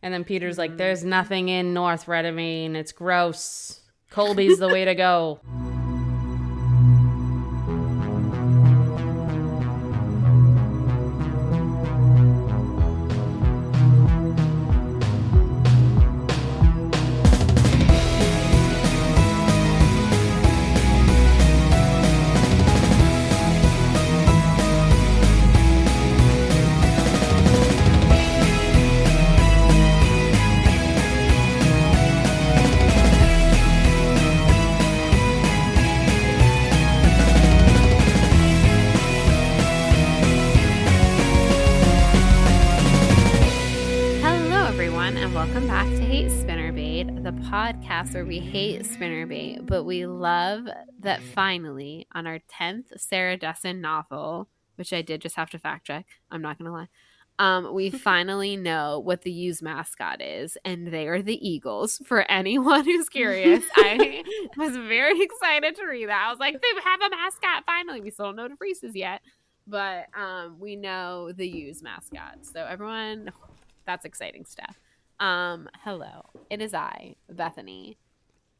And then Peter's like, there's nothing in North Reddemane. It's gross. Colby's the way to go. Podcast where we hate spinnerbait, but we love that finally on our 10th Sarah Dessen novel, which I did just have to fact check, I'm not gonna lie, we finally know what the U's mascot is, and they are the Eagles. For anyone who's curious, I was very excited to read that. I was like, they have a mascot finally. We still don't know DeFriese yet, but we know the U's mascot. So everyone, that's exciting stuff. Hello, it is I, Bethany,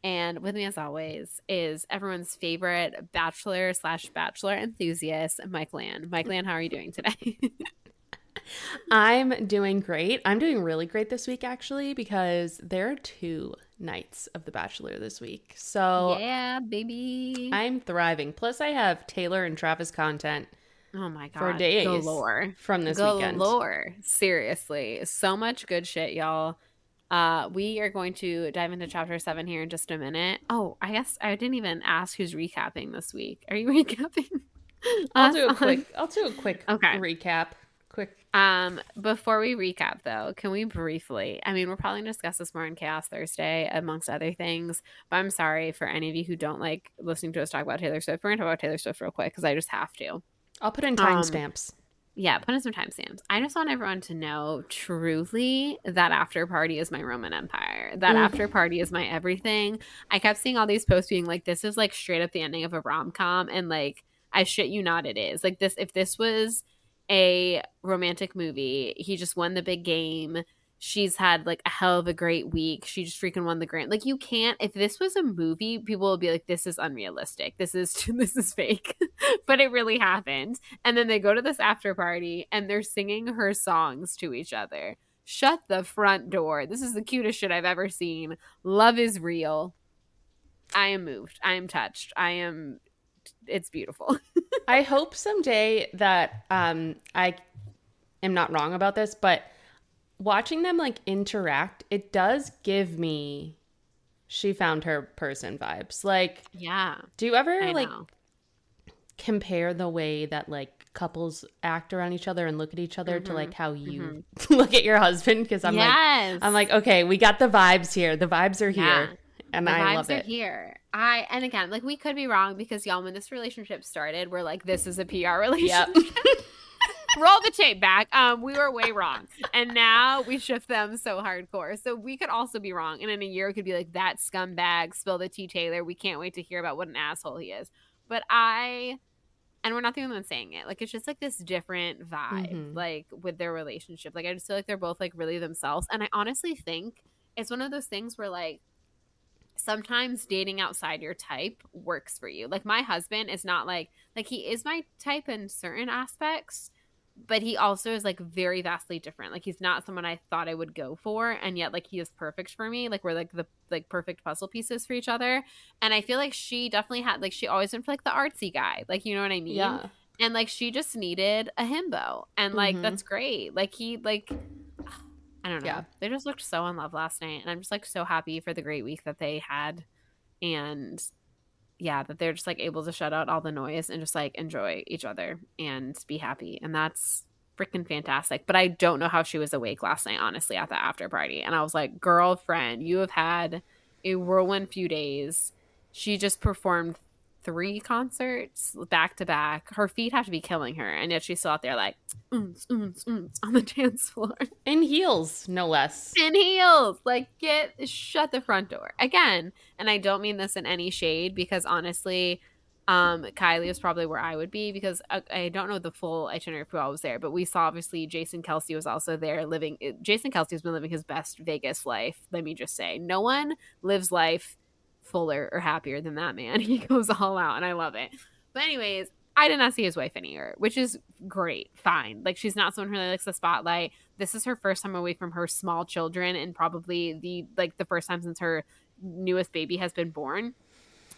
and with me as always is everyone's favorite Bachelor/Bachelor enthusiast, Mike Land. Mike Land, how are you doing today? I'm doing great. I'm doing really great this week, actually, because there are 2 nights of The Bachelor this week. So yeah, baby, I'm thriving. Plus, I have Taylor and Travis content. Oh my God. For days. Galore. From this weekend. Galore. Seriously. So much good shit, y'all. We are going to dive into Chapter 7 here in just a minute. Oh, I guess I didn't even ask who's recapping this week. Are you recapping? I'll do a quick recap. Before we recap, though, can we briefly, I mean, we're probably going to discuss this more on Chaos Thursday, amongst other things, but I'm sorry for any of you who don't like listening to us talk about Taylor Swift. We're going to talk about Taylor Swift real quick because I just have to. I'll put in timestamps. Yeah, put in some timestamps. I just want everyone to know truly that after party is my Roman Empire. That after party is my everything. I kept seeing all these posts being like, this is like straight up the ending of a rom-com. And like, I shit you not, it is. Like this, if this was a romantic movie, he just won the big game. She's had like a hell of a great week. She just freaking won the grant. Like you can't, if this was a movie, people would be like, this is unrealistic. This is fake. But it really happened. And then they go to this after party and they're singing her songs to each other. Shut the front door. This is the cutest shit I've ever seen. Love is real. I am moved. I am touched. It's beautiful. I hope someday that I am not wrong about this, but watching them like interact, it does give me she found her person vibes. Like, yeah. Do you ever compare the way that like couples act around each other and look at each other to like how you look at your husband? Because I'm like, okay, we got the vibes here. The vibes are here. Yeah. And I love it. The vibes are here. And again, like we could be wrong because y'all, when this relationship started, we're like, this is a PR relationship. Yep. Roll the tape back. We were way wrong. And now we shift them so hardcore. So we could also be wrong. And in a year, it could be like, that scumbag, spill the tea, Taylor. We can't wait to hear about what an asshole he is. But and we're not the only one saying it. Like, it's just like this different vibe, like with their relationship. Like, I just feel like they're both like really themselves. And I honestly think it's one of those things where like, sometimes dating outside your type works for you. Like, my husband is not like he is my type in certain aspects, but he also is like very vastly different. Like, he's not someone I thought I would go for, and yet like he is perfect for me. Like, we're like the like perfect puzzle pieces for each other. And I feel like she definitely had like, she always went for like the artsy guy, like, you know what I mean? Yeah. And like, she just needed a himbo, and like that's great. Like, he like, I don't know, they just looked so in love last night, and I'm just like so happy for the great week that they had, and yeah, that they're just like able to shut out all the noise and just like enjoy each other and be happy. And that's freaking fantastic. But I don't know how she was awake last night, honestly, at the after party. And I was like, girlfriend, you have had a whirlwind few days. She just performed 3 concerts back to back. Her feet have to be killing her. And yet she's still out there like on the dance floor. In heels, no less. In heels. Like, shut the front door. Again, and I don't mean this in any shade because honestly, Kylie was probably where I would be, because I don't know the full itinerary of who all was there, but we saw obviously Jason Kelce was also there living. Jason Kelce has been living his best Vegas life. Let me just say, no one lives life fuller or happier than that man. He goes all out and I love it. But anyways, I did not see his wife in a year, which is great. Fine. Like, she's not someone who really likes the spotlight. This is her first time away from her small children, and probably the first time since her newest baby has been born.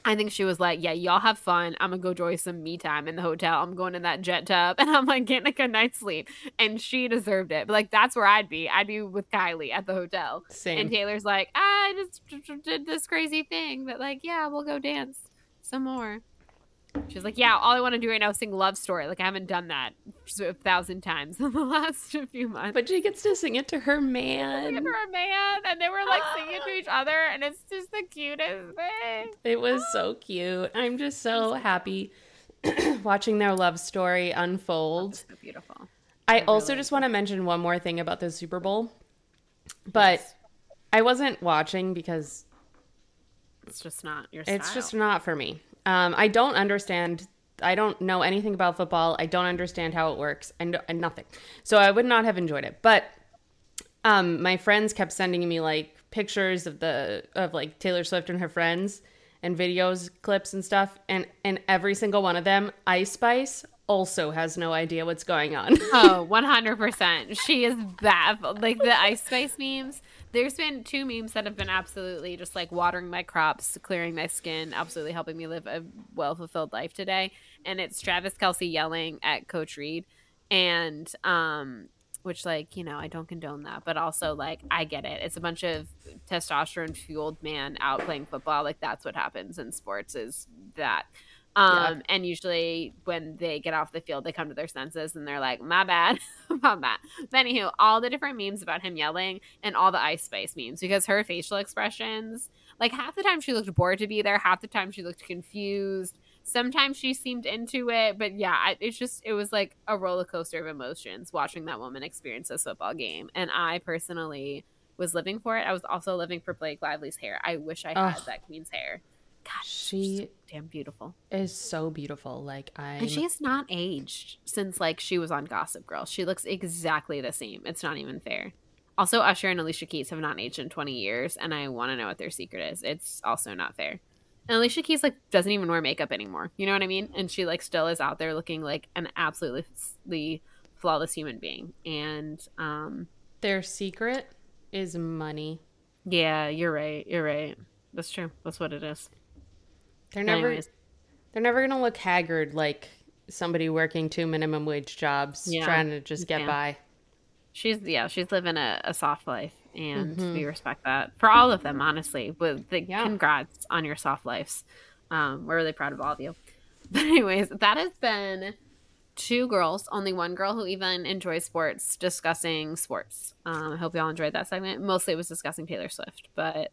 I think she was like, yeah, y'all have fun. I'm going to go enjoy some me time in the hotel. I'm going in that jet tub and I'm like getting a good night's sleep. And she deserved it. But like, that's where I'd be. I'd be with Kylie at the hotel. Same. And Taylor's like, I just did this crazy thing, but like, yeah, we'll go dance some more. She's like, yeah, all I want to do right now is sing Love Story. Like, I haven't done that 1,000 times in the last few months. But she gets to sing it to her man. Sing it to her man. And they were like singing to each other. And it's just the cutest thing. It was so cute. I'm just so happy watching their love story unfold. It's so beautiful. I also just want to mention one more thing about the Super Bowl. But yes. I wasn't watching because it's just not your style. It's just not for me. I don't know anything about football. I don't understand how it works and nothing. So I would not have enjoyed it. But my friends kept sending me like pictures of Taylor Swift and her friends and videos, clips and stuff. And every single one of them, Ice Spice also has no idea what's going on. Oh, 100%. She is baffled. Like the Ice Spice memes. There's been two memes that have been absolutely just like watering my crops, clearing my skin, absolutely helping me live a well-fulfilled life today. And it's Travis Kelce yelling at Coach Reed. And which like, you know, I don't condone that, but also like, I get it. It's a bunch of testosterone-fueled man out playing football. Like, that's what happens in sports, is that. Yeah. And usually when they get off the field, they come to their senses and they're like, my bad about that. But anywho, all the different memes about him yelling and all the Ice Spice memes, because her facial expressions, like half the time she looked bored to be there. Half the time she looked confused. Sometimes she seemed into it. But yeah, it was like a roller coaster of emotions watching that woman experience this football game. And I personally was living for it. I was also living for Blake Lively's hair. I wish I had that queen's hair. God, she's so damn beautiful. Is so beautiful. Like, and she has not aged since like she was on Gossip Girl. She looks exactly the same. It's not even fair. Also, Usher and Alicia Keys have not aged in 20 years, and I want to know what their secret is. It's also not fair. And Alicia Keys like doesn't even wear makeup anymore. You know what I mean? And she like still is out there looking like an absolutely flawless human being. And their secret is money. Yeah, you're right. You're right. That's true. That's what it is. They're never gonna look haggard like somebody working two minimum wage jobs trying to just get by. She's living a soft life, and we respect that for all of them, honestly. Congrats on your soft lives. We're really proud of all of you. But anyways, that has been two girls, only one girl who even enjoys sports, discussing sports. I hope y'all enjoyed that segment. Mostly it was discussing Taylor Swift, but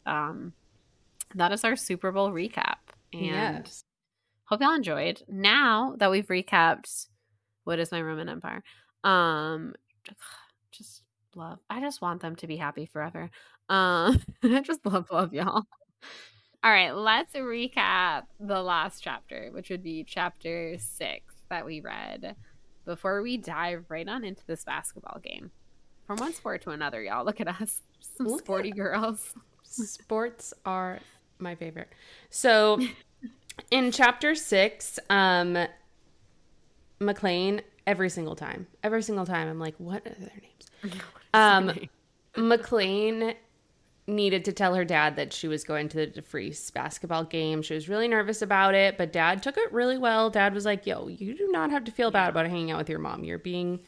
that is our Super Bowl recap. And hope y'all enjoyed. Now that we've recapped what is my Roman Empire, just love. I just want them to be happy forever. I just love y'all. All right, let's recap the last chapter, which would be chapter 6 that we read before we dive right on into this basketball game. From one sport to another, y'all. Look at us. Some sporty girls. Sports are my favorite. So in chapter 6, McLean, every single time I'm like, what are their names? McLean needed to tell her dad that she was going to the DeFriese basketball game. She was really nervous about it, but dad took it really well. Dad was like, yo, you do not have to feel bad about hanging out with your mom. You're being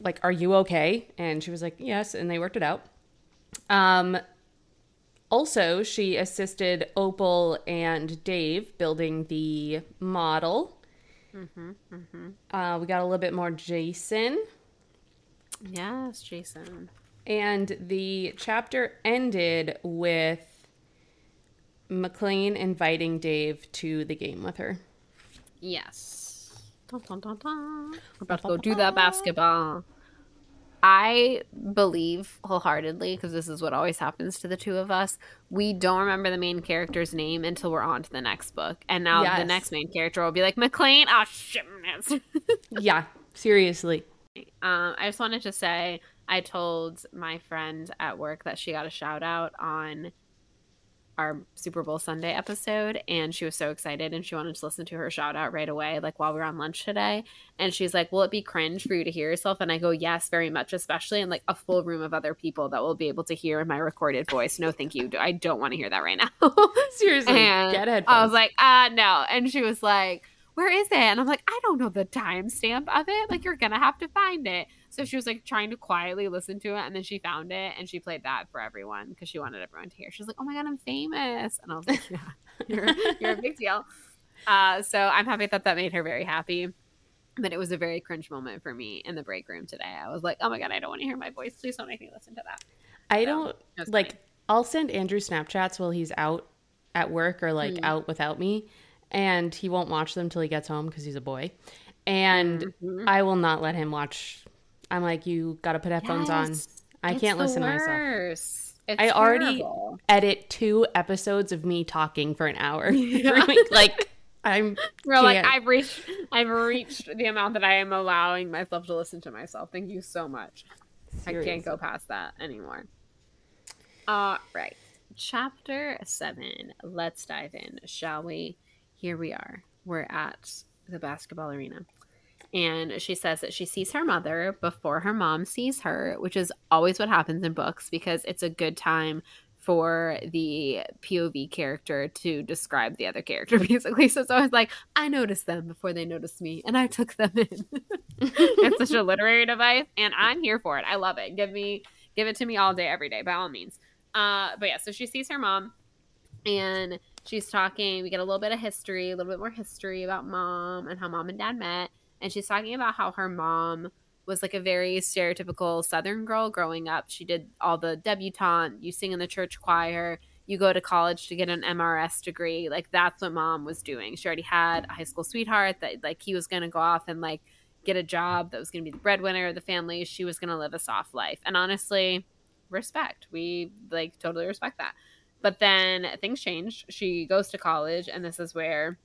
like, are you okay? And she was like, yes. And they worked it out. Also, she assisted Opal and Dave building the model. We got a little bit more Jason. Yes, Jason. And the chapter ended with McLean inviting Dave to the game with her. Yes. Dun, dun, dun, dun. We're about to go do that basketball. I believe wholeheartedly, because this is what always happens to the two of us, we don't remember the main character's name until we're on to the next book. And now the next main character will be like, McLean? Oh, shit. Yeah, seriously. I just wanted to say I told my friend at work that she got a shout out on our Super Bowl Sunday episode, and she was so excited and she wanted to listen to her shout out right away, like while we were on lunch today. And she's like, will it be cringe for you to hear yourself? And I go, yes, very much, especially in like a full room of other people that will be able to hear in my recorded voice. No, thank you. I don't want to hear that right now. Seriously, get headphones. I was like, no. And she was like, where is it? And I'm like, I don't know the timestamp of it. Like, you're going to have to find it. So she was like trying to quietly listen to it. And then she found it and she played that for everyone because she wanted everyone to hear. She was like, oh my God, I'm famous. And I was like, yeah, you're a big deal. So I'm happy that made her very happy. But it was a very cringe moment for me in the break room today. I was like, oh my God, I don't want to hear my voice. Please don't make me listen to that. I'll send Andrew Snapchats while he's out at work or like out without me. And he won't watch them till he gets home because he's a boy. And I will not let him watch. I'm like, you got to put headphones on. I can't listen to myself. It's terrible. Already edit 2 episodes of me talking for an hour. Yeah. Like, I've reached the amount that I am allowing myself to listen to myself. Thank you so much. Seriously. I can't go past that anymore. All right. Chapter 7. Let's dive in, shall we? Here we are. We're at the basketball arena. And she says that she sees her mother before her mom sees her, which is always what happens in books because it's a good time for the POV character to describe the other character, basically. So it's always like, I noticed them before they noticed me, and I took them in. It's such a literary device, and I'm here for it. I love it. Give it to me all day, every day, by all means. But yeah, so she sees her mom, and she's talking. We get a little bit more history about mom and how mom and dad met. And she's talking about how her mom was like a very stereotypical Southern girl growing up. She did all the debutante. You sing in the church choir. You go to college to get an MRS degree. Like, that's what mom was doing. She already had a high school sweetheart that like he was going to go off and like get a job that was going to be the breadwinner of the family. She was going to live a soft life. And honestly, respect. We like totally respect that. But then things change. She goes to college, and this is where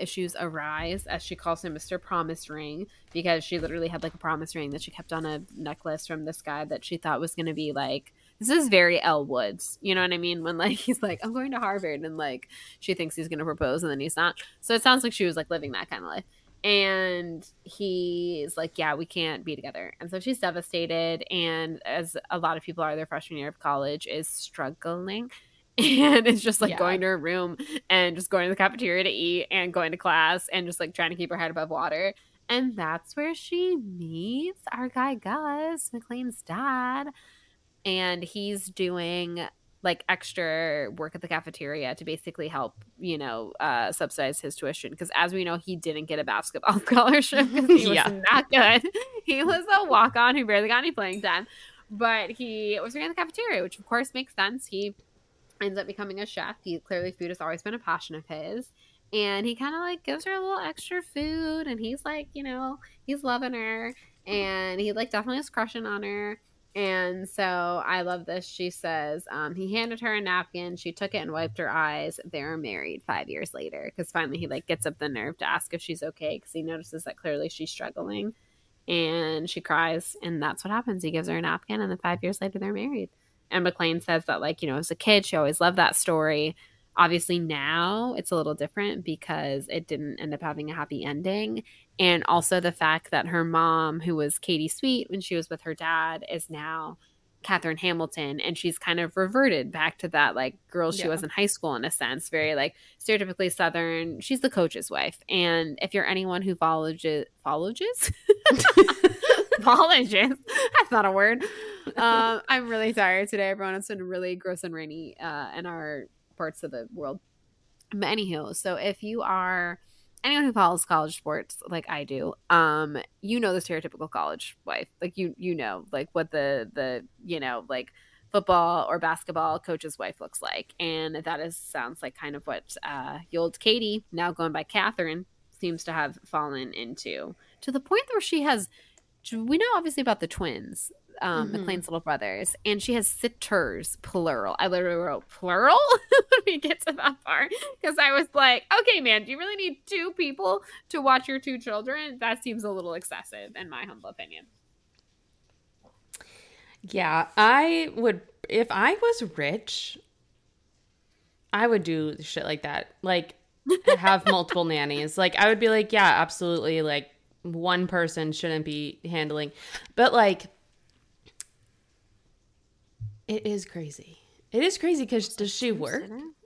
issues arise, as she calls him Mr. Promise Ring, because she literally had like a promise ring that she kept on a necklace from this guy that she thought was going to be like, this is very Elle Woods. You know what I mean? When like he's like, I'm going to Harvard, and like she thinks he's going to propose, and then he's not. So it sounds like she was like living that kind of life. And he's like, yeah, we can't be together. And so she's devastated. And as a lot of people are, their freshman year of college is struggling. And it's just like going to her room and just going to the cafeteria to eat and going to class and just like trying to keep her head above water. And that's where she meets our guy Gus, McLean's dad. And he's doing like extra work at the cafeteria to basically help, you know, subsidize his tuition. Because as we know, he didn't get a basketball scholarship because he was not good. He was a walk-on who barely got any playing time. But he was working at the cafeteria, which of course makes sense. He ends up becoming a chef. He clearly, food has always been a passion of his. And he kind of like gives her a little extra food. And he's like, you know, he's loving her. And he like definitely is crushing on her. And so I love this. She says, he handed her a napkin. She took it and wiped her eyes. They're married 5 years later. Because finally he like gets up the nerve to ask if she's okay. Because he notices that clearly she's struggling. And she cries. And that's what happens. He gives her a napkin. And then 5 years later, they're married. And McLean says that like, you know, as a kid, she always loved that story. Obviously now it's a little different because it didn't end up having a happy ending. And also the fact that her mom, who was Katie Sweet when she was with her dad, is now Katherine Hamilton. And she's kind of reverted back to that like girl she was in high school in a sense. Very like stereotypically Southern. She's the coach's wife. And if you're anyone who follows that's not a word. I'm really tired today, everyone. It's been really gross and rainy in our parts of the world. But anywho, so if you are anyone who follows college sports like I do, you know the stereotypical college wife, like you know like what the you know like football or basketball coach's wife looks like, and that sounds like kind of what the old Katie, now going by Katherine, seems to have fallen into, to the point where she has we know obviously about the twins, McLean's little brothers, and she has sisters, plural. I literally wrote plural when we get to that part, because I was like, okay, man, do you really need two people to watch your two children? That seems a little excessive, in my humble opinion. Yeah, I would, if I was rich, I would do shit like that. Like, have multiple nannies. Like, I would be like, yeah, absolutely. Like, one person shouldn't be handling. But, like, it is crazy. It is crazy because does she work?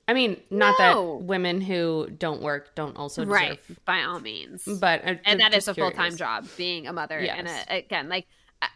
I mean, not that women who don't work don't also deserve. Right, by all means. But and that is a full-time job, being a mother. Yes. And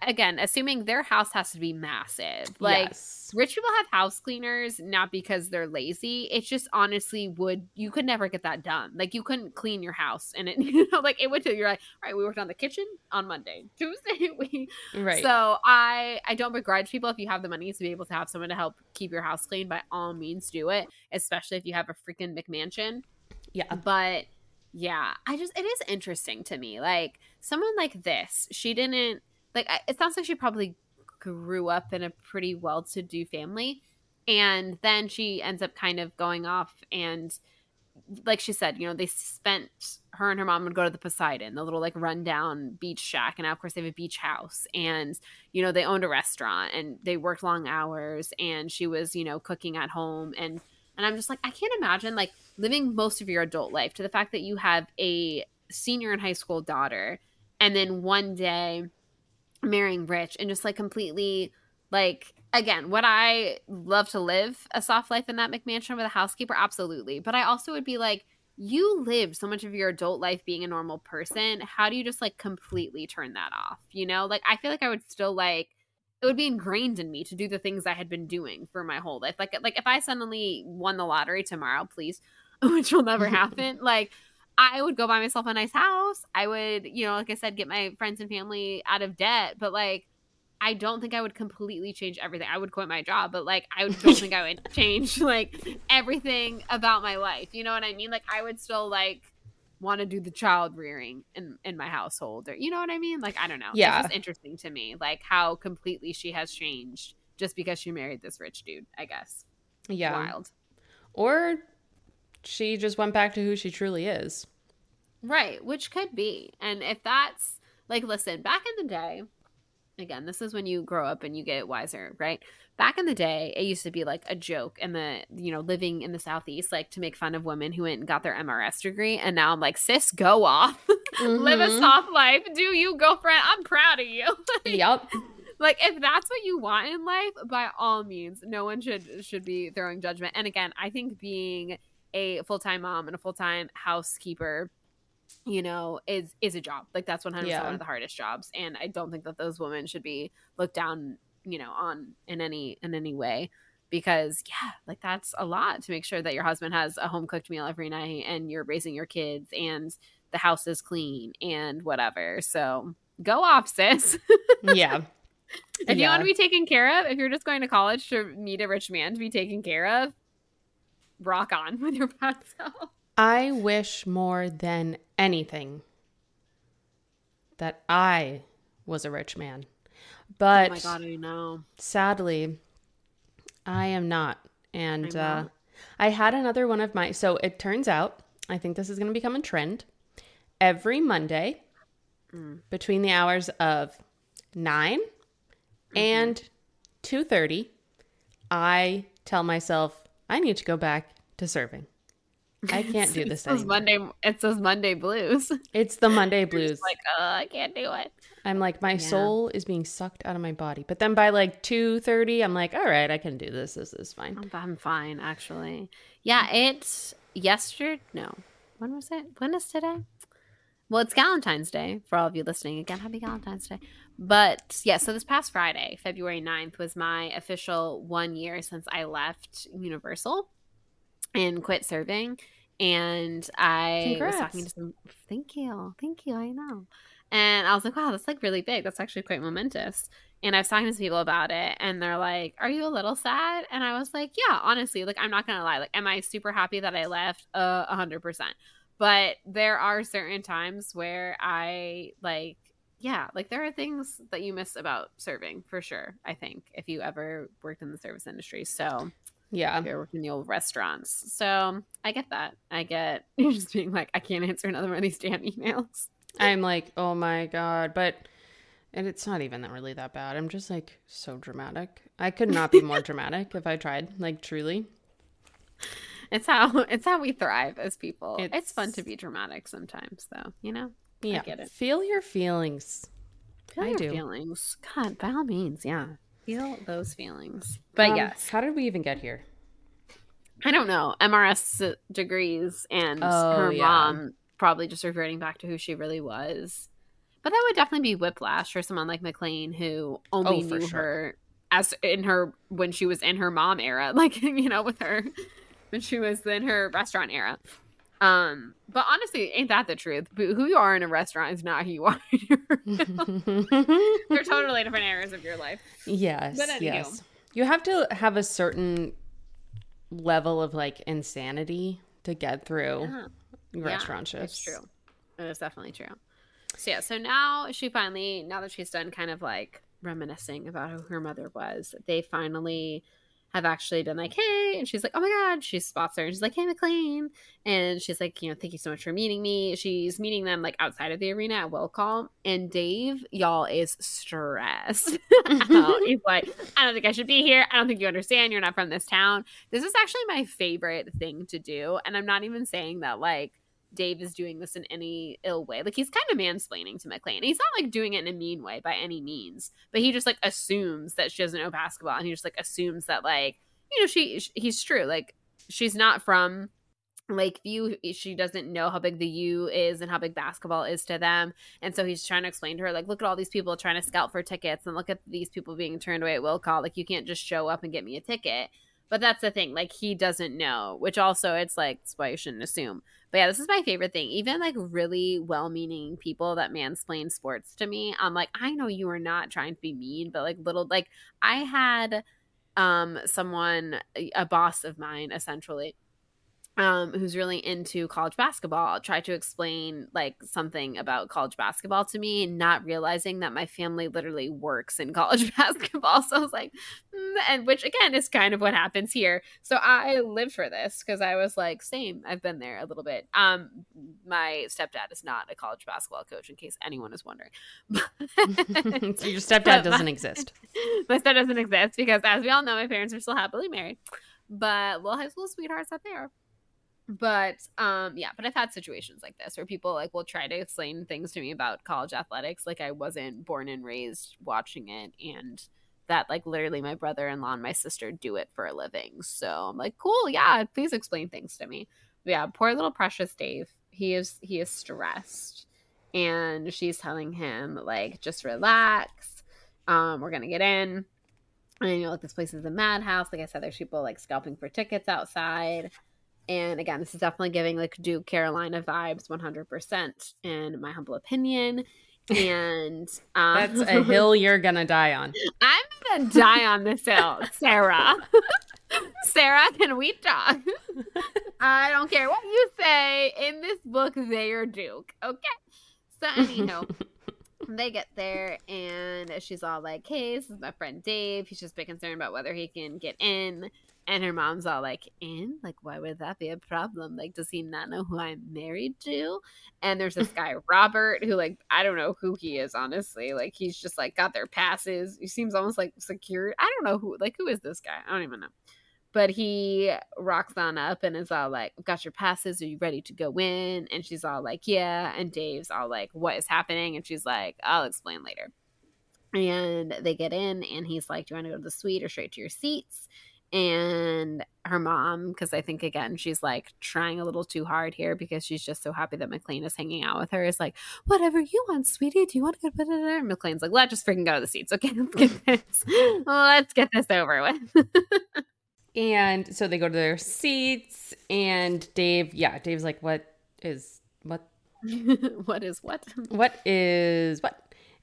again, assuming their house has to be massive. Like, yes. Rich people have house cleaners, not because they're lazy. It's just honestly you could never get that done. Like, you couldn't clean your house. And it would till you're like, all right, we worked on the kitchen on Monday. Tuesday, Right. So I don't begrudge people. If you have the money to be able to have someone to help keep your house clean, by all means do it. Especially if you have a freaking McMansion. Yeah. But yeah, it is interesting to me. Like, someone like this, she didn't. Like, it sounds like she probably grew up in a pretty well-to-do family, and then she ends up kind of going off and, like she said, you know, her and her mom would go to the Poseidon, the little, like, rundown beach shack, and now, of course, they have a beach house, and, you know, they owned a restaurant, and they worked long hours, and she was, you know, cooking at home, and I'm just like, I can't imagine, like, living most of your adult life to the fact that you have a senior in high school daughter, and then one day marrying rich and just, like, completely, like, again, would I love to live a soft life in that McMansion with a housekeeper? Absolutely. But I also would be like, you lived so much of your adult life being a normal person. How do you just, like, completely turn that off? You know, like, I feel like I would still, like, it would be ingrained in me to do the things I had been doing for my whole life. Like if I suddenly won the lottery tomorrow, please, which will never happen, like, I would go buy myself a nice house. I would, you know, like I said, get my friends and family out of debt. But, like, I don't think I would completely change everything. I would quit my job, but, like, I don't think I would change, like, everything about my life. You know what I mean? Like, I would still, like, want to do the child rearing in my household. Or, you know what I mean? Like, I don't know. Yeah. It's just interesting to me, like, how completely she has changed just because she married this rich dude, I guess. Yeah. Wild. Or she just went back to who she truly is. Right, which could be. And if that's, like, listen, back in the day, again, this is when you grow up and you get wiser, right? Back in the day, it used to be, like, a joke in the, you know, living in the Southeast, like, to make fun of women who went and got their MRS degree. And now I'm like, sis, go off. Mm-hmm. Live a soft life. Do you, girlfriend. I'm proud of you. Yep. Like, if that's what you want in life, by all means, no one should be throwing judgment. And again, I think being a full-time mom and a full-time housekeeper, you know, is a job. Like, that's 100% one of the hardest jobs. And I don't think that those women should be looked down, you know, on in any way, because like, that's a lot to make sure that your husband has a home cooked meal every night and you're raising your kids and the house is clean and whatever. So go off, sis. Yeah. If you want to be taken care of, if you're just going to college to meet a rich man to be taken care of, rock on with your bad self. I wish more than anything that I was a rich man. But oh my God, I know. Sadly, I am not. And I had another one of my, so it turns out, I think this is going to become a trend. Every Monday between the hours of 9 and 2:30, I tell myself, I need to go back to serving. I can't do this anymore. It's those Monday blues. It's the Monday blues. Like, I can't do it. I'm like, my soul is being sucked out of my body. But then by like 2:30, I'm like, all right, I can do this. This is fine. I'm fine, actually. Yeah, it's yesterday. No. When was it? When is today? Well, it's Galentine's Day for all of you listening. Again, happy Galentine's Day. But yeah, so this past Friday, February 9th, was my official 1 year since I left Universal and quit serving. And I was talking to some – thank you, I know. And I was like, wow, that's like really big. That's actually quite momentous. And I was talking to some people about it, and they're like, are you a little sad? And I was like, yeah, honestly, like, I'm not going to lie. Like, am I super happy that I left? 100%. But there are certain times where I, like, yeah, like there are things that you miss about serving for sure, I think, if you ever worked in the service industry. So yeah, if you're working in the old restaurants. So I get that. I get you're just being like, I can't answer another one of these damn emails. I'm like, oh my God. But and it's not even that really that bad. I'm just like so dramatic. I could not be more dramatic if I tried, like truly. It's how we thrive as people. It's fun to be dramatic sometimes though, you know? Yeah. I get it. Feel your feelings. Feel your feelings. God, by all means, yeah. Feel those feelings. But yes. How did we even get here? I don't know. MRS degrees and her mom probably just reverting back to who she really was. But that would definitely be whiplash for someone like McLean who only knew her as in her when she was in her mom era, like, you know, with her when she was in her restaurant era. But honestly, ain't that the truth? Who you are in a restaurant is not who you are in your They're totally different eras of your life. Yes. But anyway. Yes. You have to have a certain level of like insanity to get through restaurant shifts. It's true. It is definitely true. So yeah, so now she finally, now that she's done kind of like reminiscing about who her mother was, they finally have actually done like, hey, and she's like, oh my God, she spots her and she's like, hey, McLean. And she's like, you know, thank you so much for meeting me. She's meeting them like outside of the arena at will call. And Dave, y'all, is stressed. He's like, I don't think I should be here. I don't think you understand. You're not from this town. This is actually my favorite thing to do. And I'm not even saying that like, Dave is doing this in any ill way. Like he's kind of mansplaining to McLean. He's not like doing it in a mean way by any means, but he just like assumes that she doesn't know basketball. And he just like assumes that like, you know, he's true. Like she's not from Lakeview. She doesn't know how big the U is and how big basketball is to them. And so he's trying to explain to her, like, look at all these people trying to scout for tickets and look at these people being turned away at will call. Like you can't just show up and get me a ticket. But that's the thing. Like he doesn't know, which also it's like, that's why you shouldn't assume. But yeah, this is my favorite thing. Even like really well-meaning people that mansplain sports to me, I'm like, I know you are not trying to be mean, but like little, like I had someone, a boss of mine essentially, who's really into college basketball, try to explain like something about college basketball to me, not realizing that my family literally works in college basketball. So I was like, and which again is kind of what happens here. So I live for this because I was like, same, I've been there a little bit. My stepdad is not a college basketball coach, in case anyone is wondering. So your stepdad doesn't exist. My stepdad doesn't exist because, as we all know, my parents are still happily married, but little high school sweethearts that they are. But yeah, but I've had situations like this where people like will try to explain things to me about college athletics. Like I wasn't born and raised watching it, and that like literally my brother-in-law and my sister do it for a living. So I'm like, cool, yeah, please explain things to me. But yeah, poor little precious Dave. He is stressed, and she's telling him like, just relax. We're gonna get in, and you know, like this place is a madhouse. Like I said, there's people like scalping for tickets outside. And again, this is definitely giving like Duke Carolina vibes 100% in my humble opinion. And that's a hill you're going to die on. I'm going to die on this hill, Sarah. Sarah, can we talk? I don't care what you say. In this book, they are Duke. Okay. So anyhow. They get there, and she's all like, hey, this is my friend Dave. He's just a bit concerned about whether he can get in. And her mom's all like, in? Like, why would that be a problem? Like, does he not know who I'm married to? And there's this guy, Robert, who, like, I don't know who he is, honestly. Like, he's just, like, got their passes. He seems almost, like, secured. I don't know who. Like, who is this guy? I don't even know. But he rocks on up and is all like, got your passes. Are you ready to go in? And she's all like, yeah. And Dave's all like, what is happening? And she's like, I'll explain later. And they get in, and he's like, do you want to go to the suite or straight to your seats? And her mom, because I think, again, she's like trying a little too hard here because she's just so happy that McLean is hanging out with her, is like, whatever you want, sweetie. Do you want to go? And McLean's like, let's just freaking go to the seats. Okay, let's get this over with. And so they go to their seats, and Dave's like, what is what?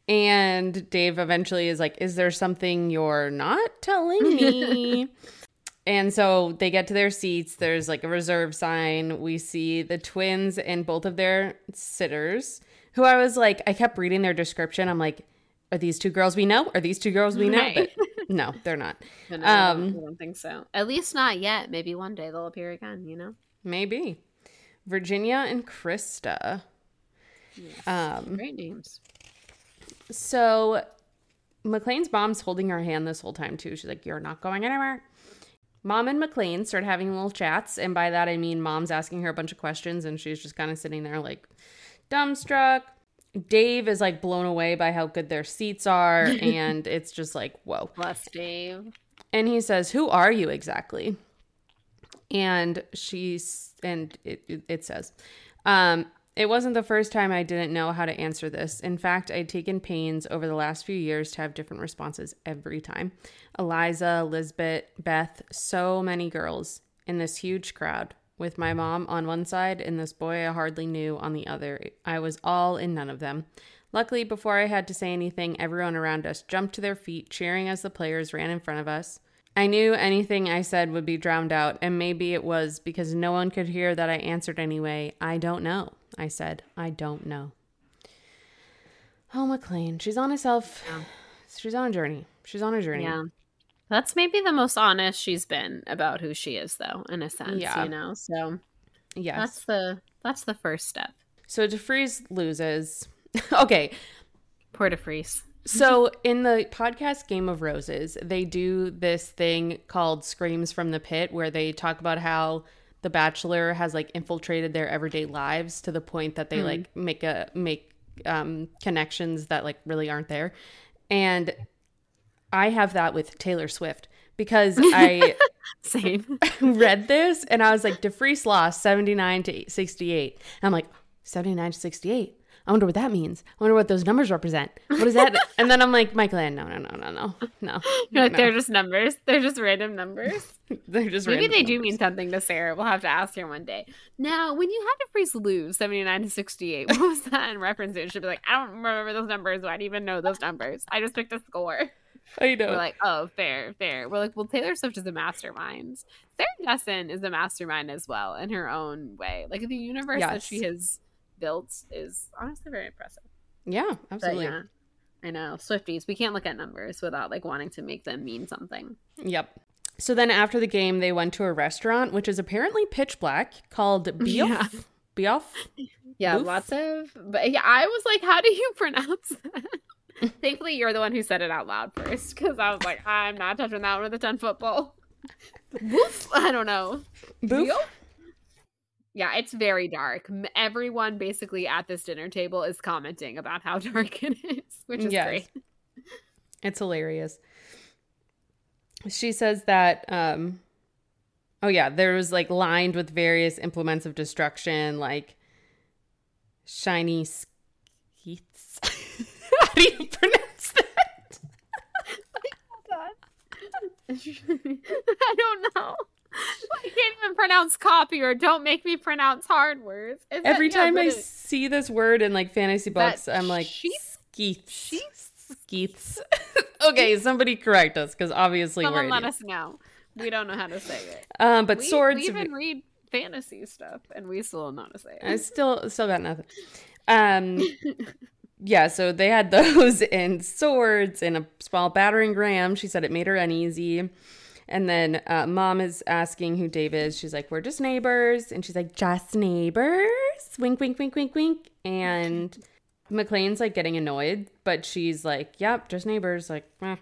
And Dave eventually is like, is there something you're not telling me? And so they get to their seats. There's like a reserve sign. We see the twins and both of their sitters. who I was like, I kept reading their description. I'm like, are these two girls we know? Are these two girls we know? Right. But no, they're not. No, I don't think so. At least not yet. Maybe one day they'll appear again, you know? Maybe. Virginia and Krista. Yes. Great names. So McLean's mom's holding her hand this whole time, too. She's like, you're not going anywhere. Mom and McLean start having little chats. And by that, I mean Mom's asking her a bunch of questions. And she's just kind of sitting there like dumbstruck. Dave is like blown away by how good their seats are. And it's just like, whoa. Bless Dave. And he says, who are you exactly? And it says, it wasn't the first time I didn't know how to answer this. In fact, I'd taken pains over the last few years to have different responses every time. Eliza, Lisbeth, Beth, so many girls in this huge crowd with my mom on one side and this boy I hardly knew on the other. I was all in none of them. Luckily, before I had to say anything, everyone around us jumped to their feet, cheering as the players ran in front of us. I knew anything I said would be drowned out, and maybe it was because no one could hear that I answered anyway. I don't know. I said, I don't know. Oh, McLean. She's on herself. Yeah. She's on a journey. Yeah. That's maybe the most honest she's been about who she is, though, in a sense, yeah. You know? So yes. That's the first step. So DeFriese loses. Okay. Poor DeFriese. So in the podcast Game of Roses, they do this thing called Screams from the Pit where they talk about how The Bachelor has like infiltrated their everyday lives to the point that they like make connections that like really aren't there. And I have that with Taylor Swift because I same read this and I was like, DeFriese lost 79 to 68. And I'm like, 79 to 68. I wonder what that means. I wonder what those numbers represent. What is that? And then I'm like, Mike Land, no. You're like, no. They're just numbers. They're just random numbers. They're just maybe random they numbers. Do mean something to Sarah. We'll have to ask her one day. Now, when you had DeFriese lose 79 to 68, what was that in reference to? She'd be like, I don't remember those numbers. Why do you even know those numbers? I just picked a score. I know. We're like, oh, fair. We're like, well, Taylor Swift is a mastermind. Sarah Dessen is a mastermind as well in her own way. Like the universe that she has built is honestly very impressive. Yeah, absolutely. But, yeah, I know. Swifties, we can't look at numbers without like wanting to make them mean something. Yep. So then after the game, they went to a restaurant, which is apparently pitch black, called Boof. Yeah. Boof? Yeah, Boof? Lots of. But yeah, I was like, how do you pronounce that? Thankfully, you're the one who said it out loud first because I was like, I'm not touching that one with a 10-foot pole. Boof? I don't know. Boof? Yeah, it's very dark. Everyone basically at this dinner table is commenting about how dark it is, which is great. It's hilarious. She says that, there was like lined with various implements of destruction, like shiny skeets. How do you pronounce that? I don't know. I can't even pronounce copy or don't make me pronounce hard words. Every time I see this word in like fantasy books, I'm like, skeets. Okay, somebody correct us because obviously someone let us know. We don't know how to say it. But swords. We even read fantasy stuff and we still don't know how to say it. I still got nothing. Yeah, so they had those and swords and a small battering ram. She said it made her uneasy. And then Mom is asking who Dave is. She's like, we're just neighbors. And she's like, just neighbors? Wink, wink, wink, wink, wink. And McLean's like getting annoyed, but she's like, yep, just neighbors. Like, eh.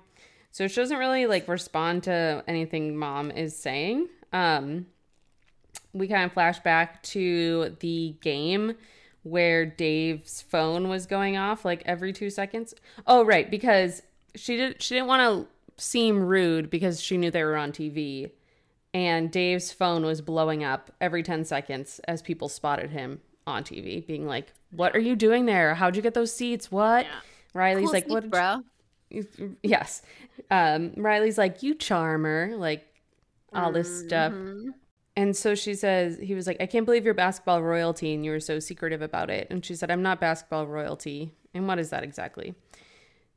So she doesn't really like respond to anything Mom is saying. We kind of flash back to the game where Dave's phone was going off like every 2 seconds. Oh, right. Because she didn't want to seem rude because she knew they were on TV, and Dave's phone was blowing up every 10 seconds as people spotted him on TV being like, what are you doing there? How'd you get those seats? What? Yeah. Riley's cool like, sneak, what, bro? Yes. Riley's like, you charmer, like all this stuff. And so she says, he was like, I can't believe you're basketball royalty and you were so secretive about it. And she said, I'm not basketball royalty. And what is that exactly?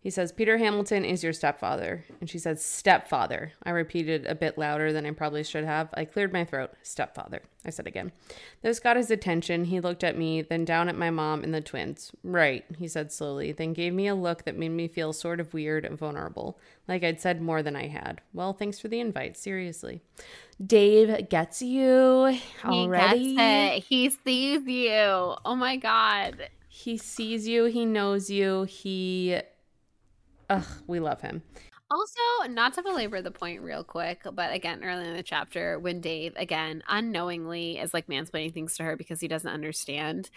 He says, Peter Hamilton is your stepfather. And she says, stepfather. I repeated a bit louder than I probably should have. I cleared my throat. Stepfather, I said again. This got his attention. He looked at me, then down at my mom and the twins. Right, he said slowly, then gave me a look that made me feel sort of weird and vulnerable, like I'd said more than I had. Well, thanks for the invite, seriously. Dave gets you already. He gets it. He sees you. Oh, my God. He sees you. He knows you. Ugh, we love him. Also, not to belabor the point real quick, but again, early in the chapter, when Dave, again, unknowingly is like mansplaining things to her because he doesn't understand.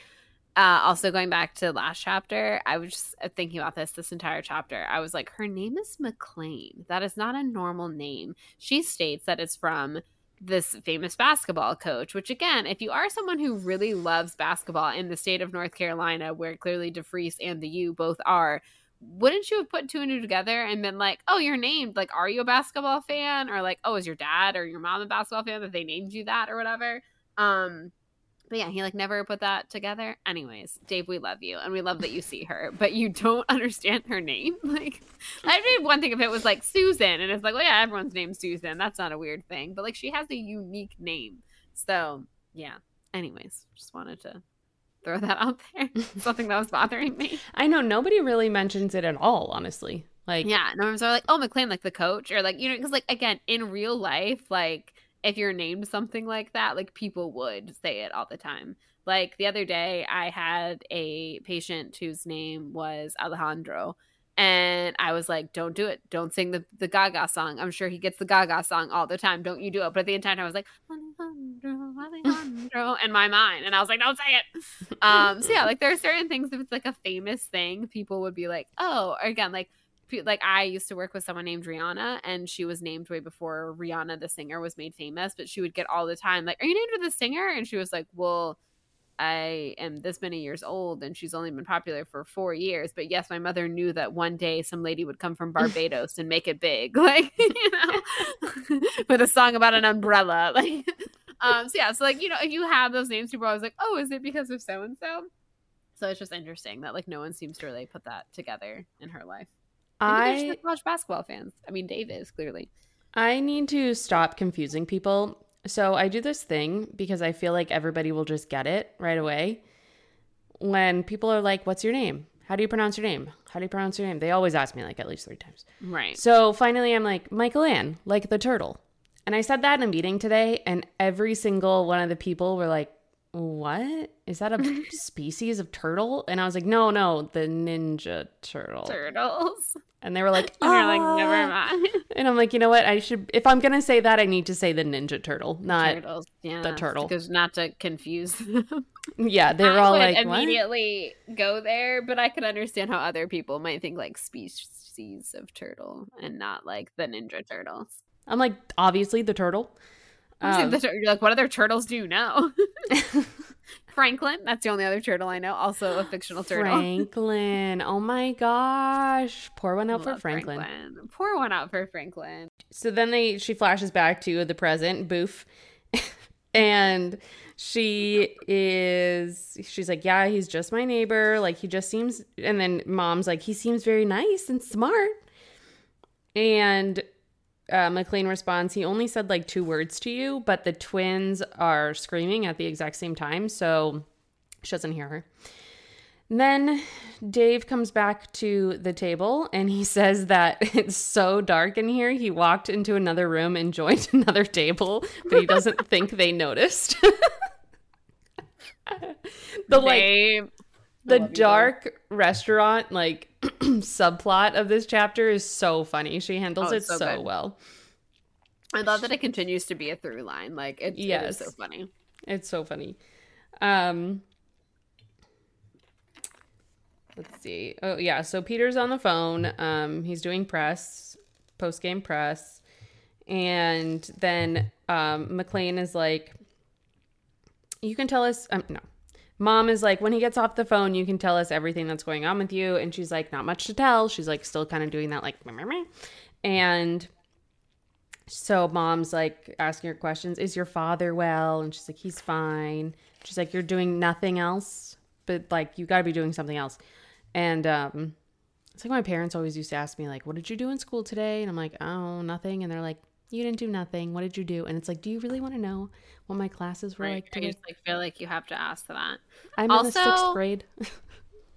Also, going back to the last chapter, I was just thinking about this entire chapter. I was like, her name is McLean. That is not a normal name. She states that it's from this famous basketball coach, which again, if you are someone who really loves basketball in the state of North Carolina, where clearly DeFriese and the U both are, wouldn't you have put two and two together and been like, oh, you're named, like, are you a basketball fan? Or like, oh, is your dad or your mom a basketball fan that they named you that or whatever? But yeah, he like never put that together. Anyways, Dave, we love you and we love that you see her, but you don't understand her name. Like, I'd read one thing if it was like Susan and it's like, well, yeah, everyone's named Susan. That's not a weird thing. But like, she has a unique name. So yeah. Anyways, just wanted to throw that out there. Something that was bothering me. I know nobody really mentions it at all, honestly. Like, yeah, no one's like, oh, McLean, like the coach, or like, you know, because like again, in real life, like if you're named something like that, like people would say it all the time. Like the other day, I had a patient whose name was Alejandro, and I was like, don't do it. Don't sing the Gaga song. I'm sure he gets the Gaga song all the time. Don't you do it. But at the end time, I was like, Alejandro, in my mind. And I was like, don't say it. So yeah, like there are certain things, if it's like a famous thing, people would be like, oh, or again, like I used to work with someone named Rihanna, and she was named way before Rihanna, the singer, was made famous, but she would get all the time, like, are you named for the singer? And she was like, well, I am this many years old and she's only been popular for 4 years. But yes, my mother knew that one day some lady would come from Barbados and make it big, like, you know, with a song about an umbrella. Like, so yeah, so like, you know, if you have those names, people are always like, oh, is it because of so-and-so? So it's just interesting that like no one seems to really put that together in her life. Maybe they're just college basketball fans. I mean, Dave is clearly. I need to stop confusing people. So I do this thing because I feel like everybody will just get it right away. When people are like, what's your name? How do you pronounce your name? How do you pronounce your name? They always ask me like at least 3 times. Right. So finally I'm like, Mike Land, like the turtle. And I said that in a meeting today, and every single one of the people were like, what? Is that a species of turtle? And I was like, no, the ninja turtle. Turtles. And they were like, oh. You're like, never mind. And I'm like, you know what? I should, if I'm going to say that, I need to say the ninja turtle, not turtles. Yeah, the turtle. Because not to confuse them. Yeah, they were all like, what? I would immediately go there, but I could understand how other people might think like species of turtle and not like the ninja turtles. I'm like, obviously the turtle. You're like, what other turtles do you know? Franklin, that's the only other turtle I know. Also a fictional turtle. Franklin. Oh my gosh. Pour one out for Franklin. Pour one out for Franklin. So then she flashes back to the present, Boof. And she's like, yeah, he's just my neighbor. Like he just seems, and then mom's like, he seems very nice and smart. And McLean responds, he only said like 2 words to you, but the twins are screaming at the exact same time, so she doesn't hear her. And then Dave comes back to the table and he says that it's so dark in here, he walked into another room and joined another table, but he doesn't think they noticed. The dark restaurant, like, subplot of this chapter is so funny. She handles it so well. I love that it continues to be a through line. Like, it is so funny. It's so funny. Let's see. Oh, yeah. So Peter's on the phone. He's doing press, post-game press. And then McLean is like, you can tell us... no. Mom is like, when he gets off the phone, you can tell us everything that's going on with you. And she's like, not much to tell. She's like still kind of doing that like, meh, meh, meh. And so mom's like asking her questions. Is your father well? And she's like, he's fine. She's like, you're doing nothing else, but like, you got to be doing something else. And It's like my parents always used to ask me, like, what did you do in school today? And I'm like, oh, nothing. And they're like, you didn't do nothing. What did you do? And it's like, do you really want to know what my classes were like today? I just feel like you have to ask that. I'm also in the 6th grade.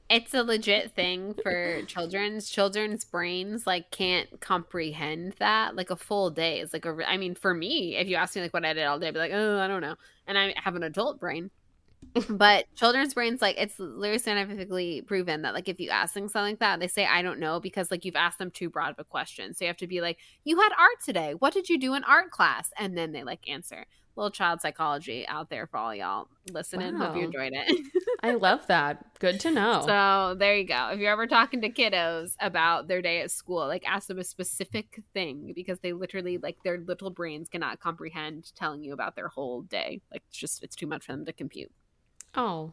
It's a legit thing for children's brains, like, can't comprehend that. Like, a full day is like I mean, for me, if you ask me like what I did all day, I'd be like, oh, I don't know. And I have an adult brain. But children's brains, like, it's literally scientifically proven that, like, if you ask them something like that, they say I don't know, because, like, you've asked them too broad of a question. So you have to be like, you had art today, what did you do in art class? And then they, like, answer. Little child psychology out there for all y'all listening. Wow. Hope you enjoyed it. I love that. Good to know. So there you go. If you're ever talking to kiddos about their day at school, like, ask them a specific thing, because they literally, like, their little brains cannot comprehend telling you about their whole day. Like, it's too much for them to compute. Oh,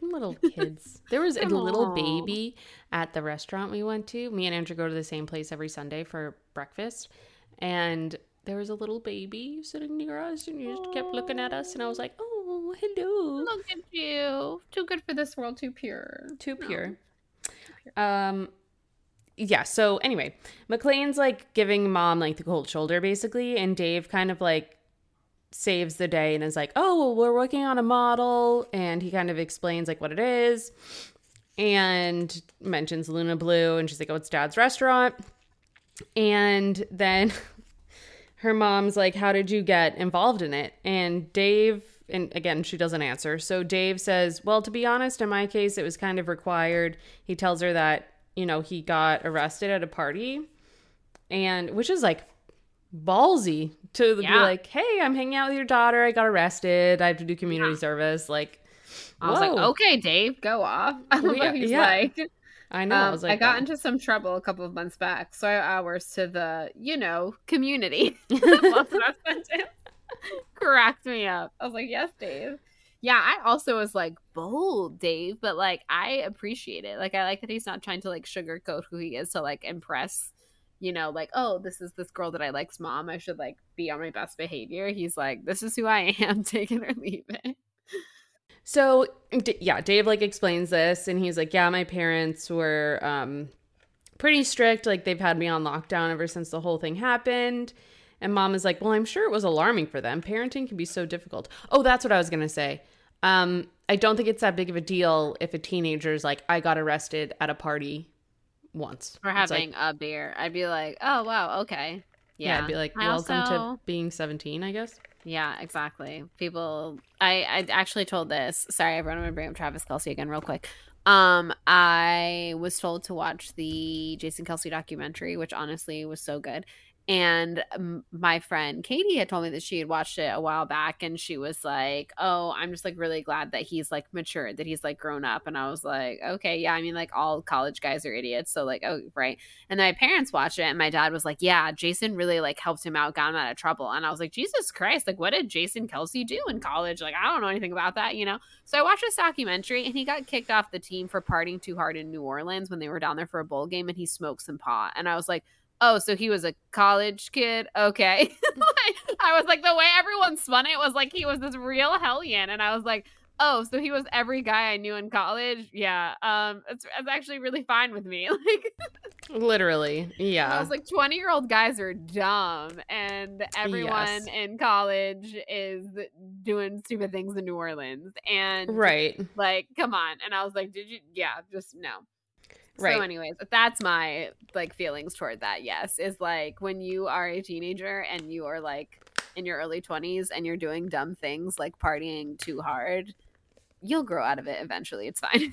little kids. There was a little baby at the restaurant we went to. Me and Andrew go to the same place every Sunday for breakfast. And there was a little baby sitting near us, and he just kept looking at us. And I was like, oh, hello. Look at you. Too good for this world. Too pure. Too pure. Yeah. So anyway, McLean's, like, giving mom, like, the cold shoulder, basically. And Dave kind of, like, saves the day and is like, oh, well, we're working on a model. And he kind of explains, like, what it is, and mentions Luna Blue. And she's like, oh, it's Dad's restaurant. And then her mom's like, how did you get involved in it? And Dave, and again, she doesn't answer. So Dave says, well, to be honest, in my case, it was kind of required. He tells her that, you know, he got arrested at a party, and which is, like, ballsy to be like, hey, I'm hanging out with your daughter, I got arrested, I have to do community service. Like, I was like, okay, Dave, go off. I don't know. He's like, I know. I was like, I got into some trouble a couple of months back, so I owe hours to the, you know, community. Cracked me up. I was like, yes, Dave. Yeah, I also was like, bold, Dave, but, like, I appreciate it. Like, I like that he's not trying to, like, sugarcoat who he is to, like, impress, you know, like, oh, this is this girl that I like's mom, I should, like, be on my best behavior. He's like, this is who I am, take it or leave it. So, yeah, Dave, like, explains this, and he's like, yeah, my parents were pretty strict. Like, they've had me on lockdown ever since the whole thing happened. And mom is like, well, I'm sure it was alarming for them. Parenting can be so difficult. Oh, that's what I was going to say. I don't think it's that big of a deal if a teenager's like, I got arrested at a party once for having, like, a beer. I'd be like, oh, wow, okay. Yeah, I'd be like, welcome to being 17, I guess. Yeah, exactly. People, I actually told this, sorry everyone, I'm gonna bring up Travis Kelce again real quick. I was told to watch the Jason Kelce documentary, which honestly was so good. And my friend Katie had told me that she had watched it a while back, and she was like, oh, I'm just, like, really glad that he's, like, matured, that he's, like, grown up. And I was like, okay, yeah, I mean, like, all college guys are idiots, so, like, oh, right. And my parents watched it, and my dad was like, yeah, Jason really, like, helped him out, got him out of trouble. And I was like, Jesus Christ, like, what did Jason Kelce do in college? Like, I don't know anything about that, you know? So I watched this documentary, and he got kicked off the team for partying too hard in New Orleans when they were down there for a bowl game, and he smoked some pot. And I was like, oh, so he was a college kid? Okay. Like, I was like, the way everyone spun it was like he was this real hellion. And I was like, oh, so he was every guy I knew in college? Yeah. It's actually really fine with me. Like, literally. Yeah. I was like, 20-year-old guys are dumb. And everyone in college is doing stupid things in New Orleans. And like, come on. And I was like, did you? Yeah, just no. Right. So anyways, that's my, like, feelings toward that, yes, is, like, when you are a teenager and you are, like, in your early 20s and you're doing dumb things like partying too hard, you'll grow out of it eventually. It's fine.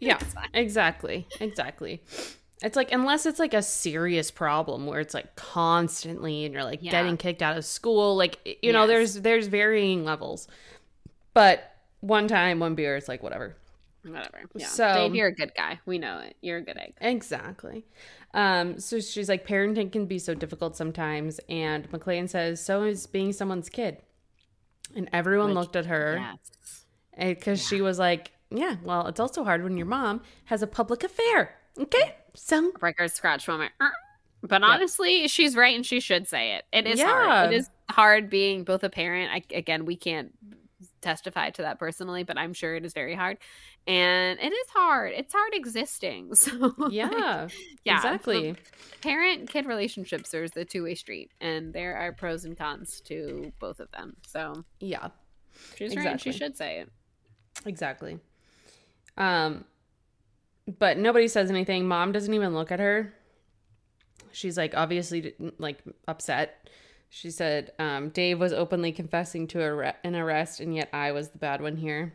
Yeah, it's fine. Exactly. It's like, unless it's, like, a serious problem where it's, like, constantly and you're, like, getting kicked out of school, like, you know, there's varying levels. But one time, one beer, it's like, whatever. Yeah. So Dave, you're a good guy, we know it, you're a good egg. Exactly. So she's like, parenting can be so difficult sometimes, and McLean says, so is being someone's kid. And everyone looked at her because she was like, yeah, well, it's also hard when your mom has a public affair. Okay, some record scratch moment. But honestly, she's right, and she should say it. It is hard being both a parent. Again, we can't testify to that personally, but I'm sure it is very hard. And it is hard. It's hard existing. So yeah, like, yeah, exactly. Parent-kid relationships are the two-way street, and there are pros and cons to both of them. So yeah, she's exactly right. She should say it. Exactly. But nobody says anything. Mom doesn't even look at her. She's like obviously like upset. She said, Dave was openly confessing to an arrest, and yet I was the bad one here.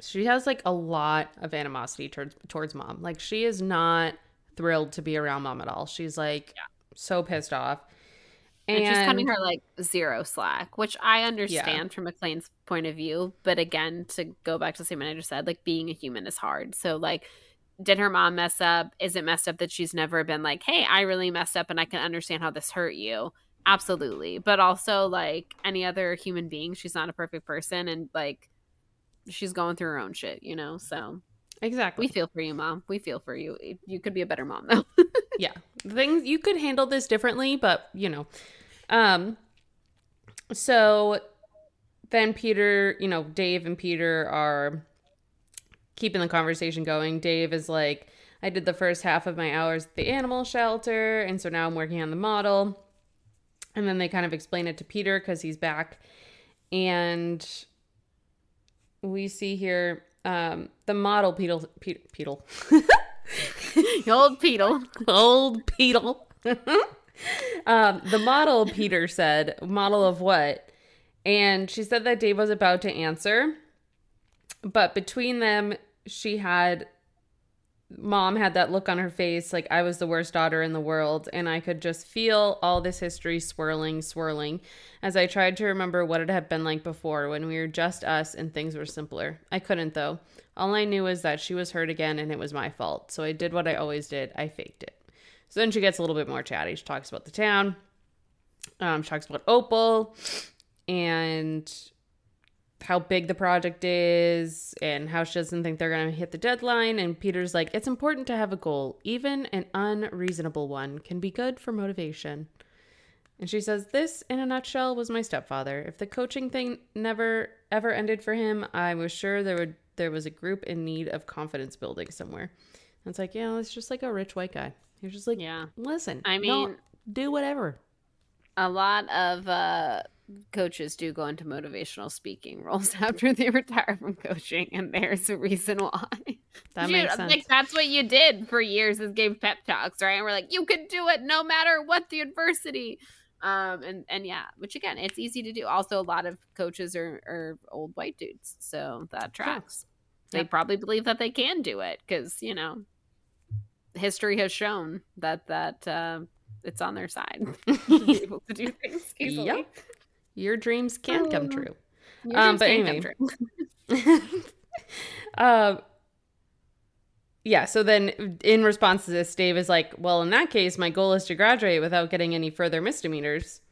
She has like a lot of animosity towards mom. Like, she is not thrilled to be around mom at all. She's like so pissed off. And she's cutting her like zero slack, which I understand from McLean's point of view. But again, to go back to the statement I just said, like, being a human is hard. So like, did her mom mess up? Is it messed up that she's never been like, hey, I really messed up and I can understand how this hurt you? Absolutely. But also, like any other human being, she's not a perfect person, and like she's going through her own shit, you know? So exactly. We feel for you, mom. We feel for you. You could be a better mom though. Yeah. Things you could handle this differently, but you know. So then Peter, you know, Dave and Peter are keeping the conversation going. Dave is like, I did the first half of my hours at the animal shelter, and so now I'm working on the model. And then they kind of explain it to Peter because he's back. And we see here the model Peedle. Old Peedle. The model, Peter said, model of what? And she said that Dave was about to answer. But between them, Mom had that look on her face like I was the worst daughter in the world, and I could just feel all this history swirling as I tried to remember what it had been like before when we were just us and things were simpler. I couldn't, though. All I knew was that she was hurt again and it was my fault. So I did what I always did. I faked it. So then she gets a little bit more chatty. She talks about the town. She talks about Opal and how big the project is and how she doesn't think they're going to hit the deadline. And Peter's like, it's important to have a goal. Even an unreasonable one can be good for motivation. And she says, this in a nutshell was my stepfather. If the coaching thing never ever ended for him, I was sure there was a group in need of confidence building somewhere. And it's like, yeah, it's just like a rich white guy. He's just like, yeah, listen, I mean, do whatever. A lot of, coaches do go into motivational speaking roles after they retire from coaching, and there's a reason why. That makes sense. Like, that's what you did for years is gave pep talks, right? And we're like, you can do it no matter what the adversity. And yeah, which again, it's easy to do. Also, a lot of coaches are old white dudes, so that tracks. Sure. They probably believe that they can do it because, you know, history has shown that it's on their side to be able to do things easily. Yep. Your dreams can come true. Your dreams can come true. Yeah, so then in response to this, Dave is like, well, in that case, my goal is to graduate without getting any further misdemeanors.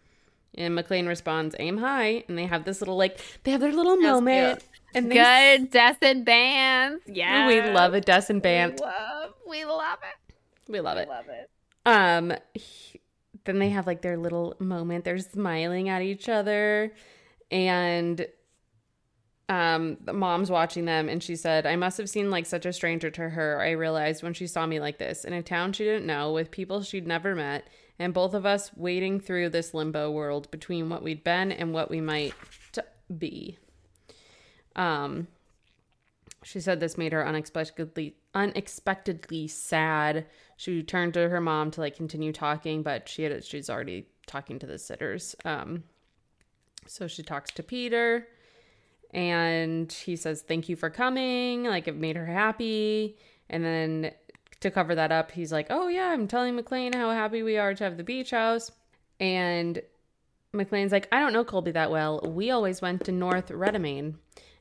And McLean responds, aim high. And they have this little, like, they have their little moment. Cute. And good Dessen bands. Yeah. We love a Dessen band. We love it. Then they have like their little moment. They're smiling at each other, and the mom's watching them, and she said, I must have seemed like such a stranger to her. I realized when she saw me like this, in a town she didn't know, with people she'd never met, and both of us wading through this limbo world between what we'd been and what we might be. She said this made her unexpectedly sad. She turned to her mom to like continue talking, but she's already talking to the sitters. So she talks to Peter, and he says, thank you for coming. Like, it made her happy. And then to cover that up, he's like, oh yeah, I'm telling McLean how happy we are to have the beach house. And McLean's like, I don't know Colby that well. We always went to North Reddemane.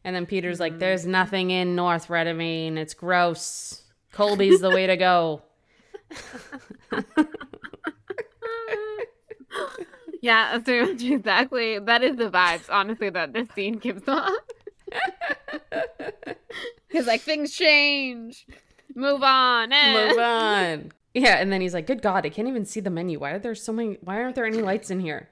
And then Peter's like, there's nothing in North Reddemane. It's gross. Colby's the way to go. Yeah, that's exactly. That is the vibes, honestly, that this scene gives off. He's like, things change. Move on. Yeah, and then he's like, good God, I can't even see the menu. Why aren't there any lights in here?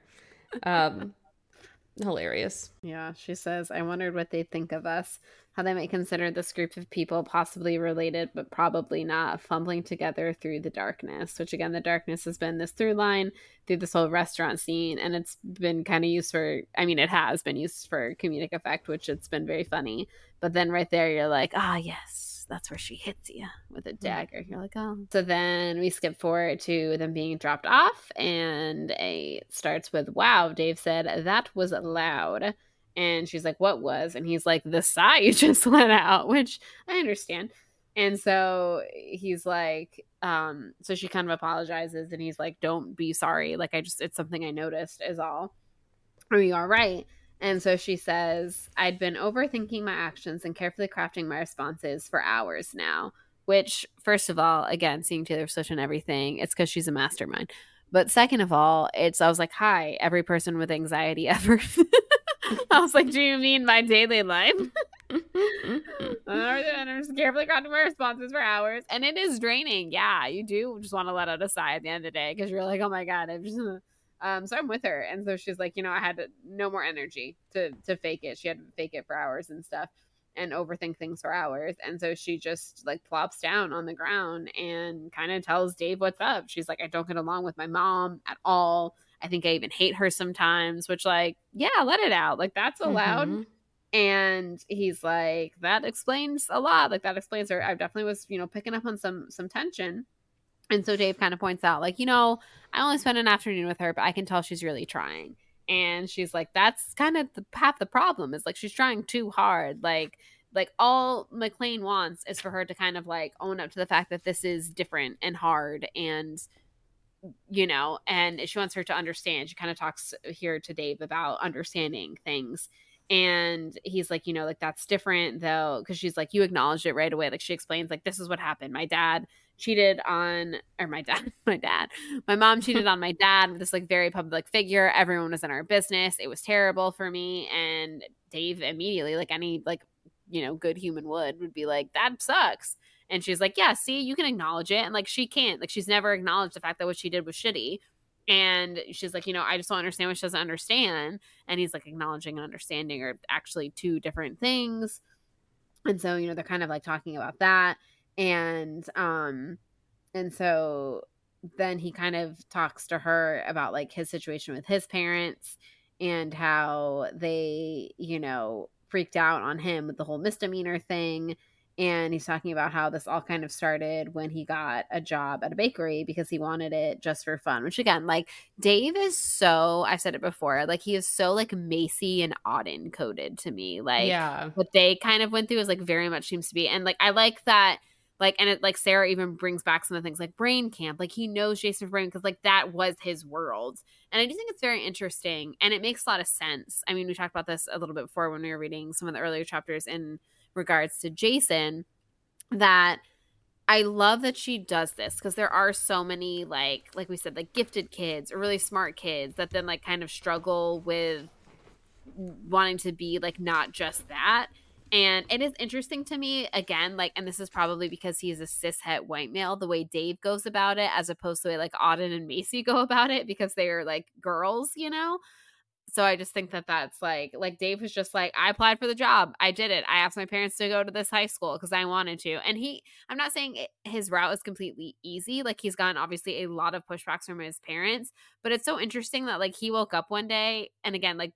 hilarious. Yeah, she says, I wondered what they'd think of us, how they might consider this group of people possibly related, but probably not, fumbling together through the darkness, which again, the darkness has been this through line through this whole restaurant scene. And it's been kind of used for, I mean, it has been used for comedic effect, which it's been very funny. But then right there, you're like, ah, yes. That's where she hits you with a dagger. You're like, oh. So then we skip forward to them being dropped off, and it starts with, wow, Dave said, that was loud. And she's like, what was? And he's like, the sigh you just let out, which I understand. And so he's like, so she kind of apologizes, and he's like, don't be sorry. Like, it's something I noticed is all. I mean, you are right. And so she says, I'd been overthinking my actions and carefully crafting my responses for hours now, which, first of all, again, seeing Taylor Swift and everything, it's because she's a mastermind. But second of all, I was like, hi, every person with anxiety ever. I was like, do you mean my daily life? And I'm just carefully crafting my responses for hours. And it is draining. Yeah, you do just want to let out a sigh at the end of the day because you're like, oh, my God, I'm just so I'm with her. And so she's like, I had no more energy to fake it. She had to fake it for hours and stuff and overthink things for hours. And so she just like plops down on the ground and kind of tells Dave what's up. She's like, I don't get along with my mom at all. I think I even hate her sometimes, which like, yeah, let it out. Like that's allowed. Mm-hmm. And he's like, that explains a lot. Like that explains her. I definitely was, picking up on some tension. And so Dave kind of points out, like, I only spent an afternoon with her, but I can tell she's really trying. And she's like, that's kind of half the problem is, like, she's trying too hard. Like all McLean wants is for her to kind of, like, own up to the fact that this is different and hard and, and she wants her to understand. She kind of talks here to Dave about understanding things. And he's like, like, that's different, though, because she's like, you acknowledged it right away. Like, she explains, like, this is what happened. My mom cheated on my dad with this like very public figure. Everyone was in our business. It was terrible for me. And Dave immediately, like any like, good human would be like, that sucks. And she's like, yeah, see, you can acknowledge it. And like, she can't, like, she's never acknowledged the fact that what she did was shitty. And she's like, I just don't understand what she doesn't understand. And he's like, acknowledging and understanding are actually two different things. And so, they're kind of like talking about that. And so then he kind of talks to her about like his situation with his parents and how they, freaked out on him with the whole misdemeanor thing. And he's talking about how this all kind of started when he got a job at a bakery because he wanted it just for fun, which again, like Dave is so, I've said it before, like he is so like Macy and Auden coded to me. Like yeah. What they kind of went through is like very much seems to be. And like, I like that, like, and it like Sarah even brings back some of the things like Brain Camp, like he knows Jason Brain because like that was his world. And I do think it's very interesting and it makes a lot of sense. I mean, we talked about this a little bit before when we were reading some of the earlier chapters in regards to Jason, that I love that she does this because there are so many like we said, like gifted kids or really smart kids that then like kind of struggle with wanting to be like not just that. And it is interesting to me again, like, and this is probably because he's a cishet white male, the way Dave goes about it as opposed to the way like Auden and Macy go about it because they are like girls, So I just think that that's like Dave was just like, I applied for the job. I did it. I asked my parents to go to this high school because I wanted to. And I'm not saying his route is completely easy. Like he's gotten obviously a lot of pushbacks from his parents, but it's so interesting that like he woke up one day and again, like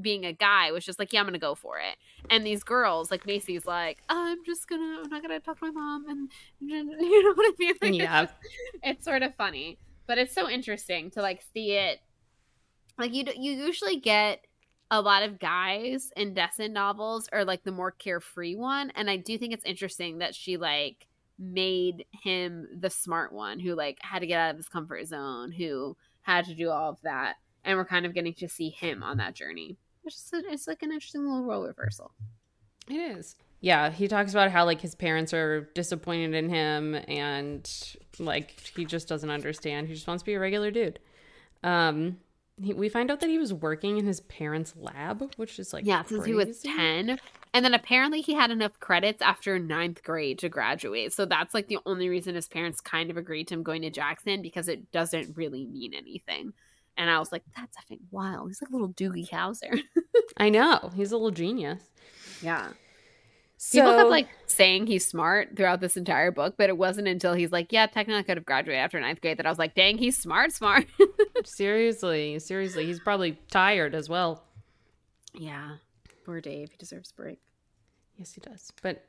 being a guy was just like, yeah, I'm going to go for it. And these girls, like Macy's like, I'm not going to talk to my mom. And you know what I mean? Like, yeah. It's sort of funny, but it's so interesting to like see it. Like you usually get a lot of guys in Dessen novels or like the more carefree one. And I do think it's interesting that she like made him the smart one who like had to get out of his comfort zone, who had to do all of that. And we're kind of getting to see him on that journey, which is it's like an interesting little role reversal. It is. Yeah. He talks about how like his parents are disappointed in him and like he just doesn't understand. He just wants to be a regular dude. We find out that he was working in his parents' lab, which is like yeah, since crazy. He was 10. And then apparently he had enough credits after 9th grade to graduate. So that's like the only reason his parents kind of agreed to him going to Jackson because it doesn't really mean anything. And I was like, that's effing wild. He's like a little Doogie Howser. I know. He's a little genius. Yeah. So, people kept like saying he's smart throughout this entire book, but it wasn't until he's like, yeah, technically I could have graduated after ninth grade that I was like, dang, he's smart. Seriously. He's probably tired as well. Yeah. Poor Dave. He deserves a break. Yes, he does. But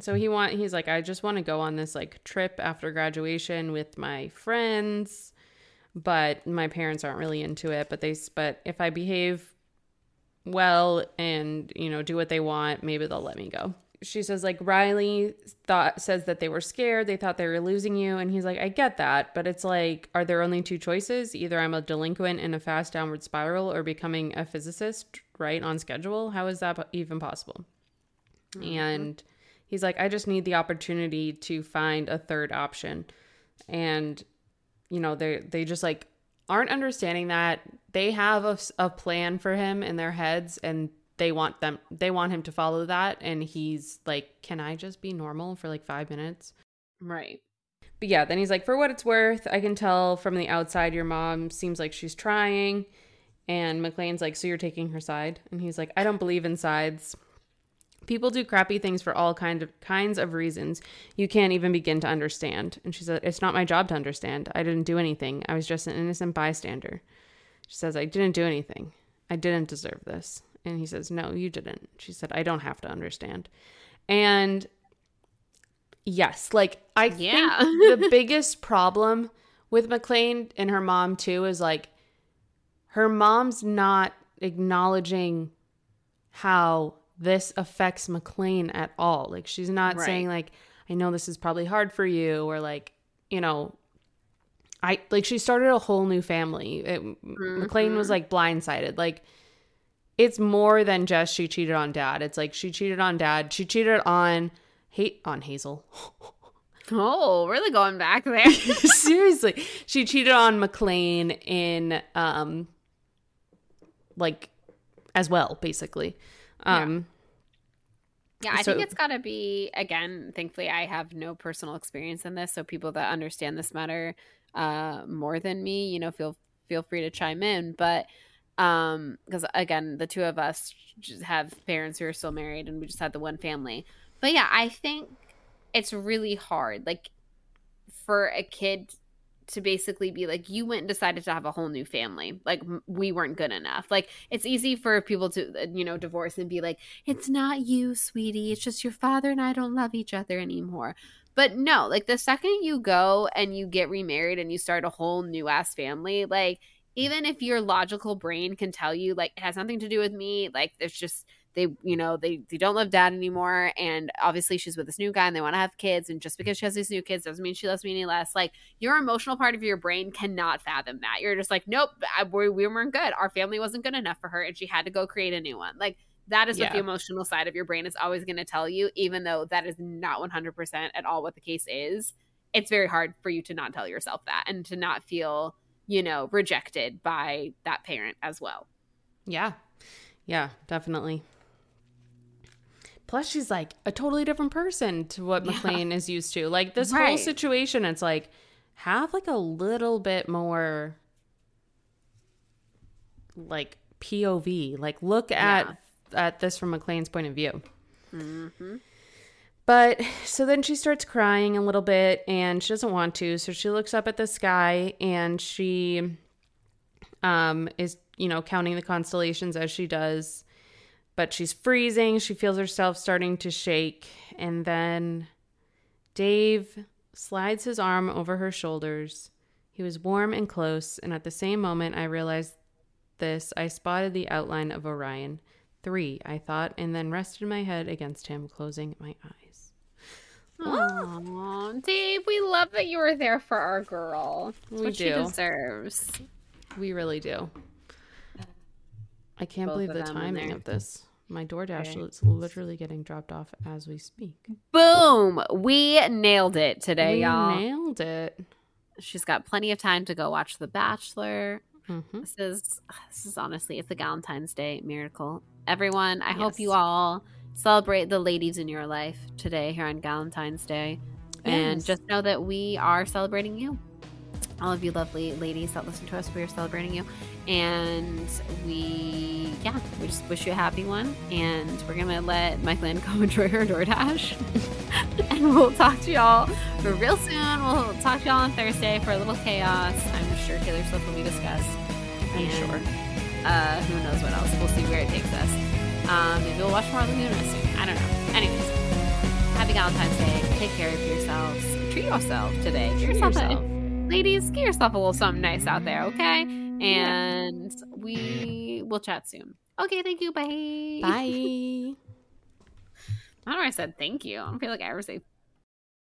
so he's like, I just want to go on this like trip after graduation with my friends, but my parents aren't really into it. But if I behave well and, you know, do what they want, maybe they'll let me go. She says like Riley says that they were scared. They thought they were losing you. And he's like, I get that. But it's like, are there only two choices? Either I'm a delinquent in a fast downward spiral or becoming a physicist right on schedule. How is that even possible? Mm-hmm. And he's like, I just need the opportunity to find a third option. And, you know, they just like aren't understanding that they have a plan for him in their heads and they want him to follow that. And he's like, can I just be normal for like 5 minutes? Right. But yeah, then he's like, for what it's worth, I can tell from the outside, your mom seems like she's trying. And McLean's like, so you're taking her side? And he's like, I don't believe in sides. People do crappy things for all kinds of reasons you can't even begin to understand. And she said, it's not my job to understand. I didn't do anything. I was just an innocent bystander. She says, I didn't do anything. I didn't deserve this. And he says, no, you didn't. She said, I don't have to understand. And yes, like I think the biggest problem with McLean and her mom too is like her mom's not acknowledging how this affects McLean at all. Like she's not saying like, I know this is probably hard for you, or like, you know, I like she started a whole new family. Mm-hmm. McLean was like blindsided. Like it's more than just she cheated on dad. It's like she cheated on dad. She cheated on Hazel. Oh, really going back there. Seriously. She cheated on McLean in like as well, basically. I think it's gotta be, again, thankfully I have no personal experience in this, so people that understand this matter more than me, you know, feel free to chime in, but because again, the two of us just have parents who are still married and we just had the one family. But yeah, I think it's really hard like for a kid to basically be like, you went and decided to have a whole new family. Like we weren't good enough. Like it's easy for people to, you know, divorce and be like, it's not you, sweetie. It's just your father and I don't love each other anymore. But no, like the second you go and you get remarried and you start a whole new ass family, like even if your logical brain can tell you like it has nothing to do with me, like there's just, they, you know, they don't love dad anymore, and obviously she's with this new guy and they want to have kids, and just because she has these new kids doesn't mean she loves me any less. Like your emotional part of your brain cannot fathom that. You're just like, nope, we weren't good. Our family wasn't good enough for her and she had to go create a new one. Like that is what the emotional side of your brain is always going to tell you, even though that is not 100% at all what the case is. It's very hard for you to not tell yourself that and to not feel, you know, rejected by that parent as well. Yeah. Yeah, definitely. Plus, she's like a totally different person to what McLean is used to. Like this whole situation, it's like have like a little bit more like POV. Like look at this from McLean's point of view. Mm-hmm. But so then she starts crying a little bit and she doesn't want to. So she looks up at the sky and she is, you know, counting the constellations as she does. But she's freezing. She feels herself starting to shake. And then Dave slides his arm over her shoulders. He was warm and close. And at the same moment I realized this, I spotted the outline of Orion. 3, I thought, and then rested my head against him, closing my eyes. Aww, Dave, we love that you were there for our girl. That's what she deserves. We really do. I can't believe the timing of this. My DoorDash is literally getting dropped off as we speak. Boom! We nailed it today, y'all. We nailed it. She's got plenty of time to go watch The Bachelor. Mm-hmm. This is honestly, it's a Valentine's Day miracle. Everyone, I hope you all celebrate the ladies in your life today here on Valentine's Day. Yes. And just know that we are celebrating you. all of you lovely ladies that listen to us. We are celebrating you, and we just wish you a happy one, and we're gonna let Mike Land go enjoy her DoorDash. And we'll talk to y'all real soon. We'll talk to y'all on Thursday for a little chaos. I'm sure Taylor Swift will be discussed. Who knows what else. We'll see where it takes us. Maybe we'll watch more of Luna soon. I don't know. Anyways, happy Valentine's Day. Take care of yourselves. Treat yourself today. Treat yourself. Ladies, get yourself a little something nice out there, okay? And we will chat soon. Okay, thank you. Bye. Bye. I don't know why I said thank you. I don't feel like I ever say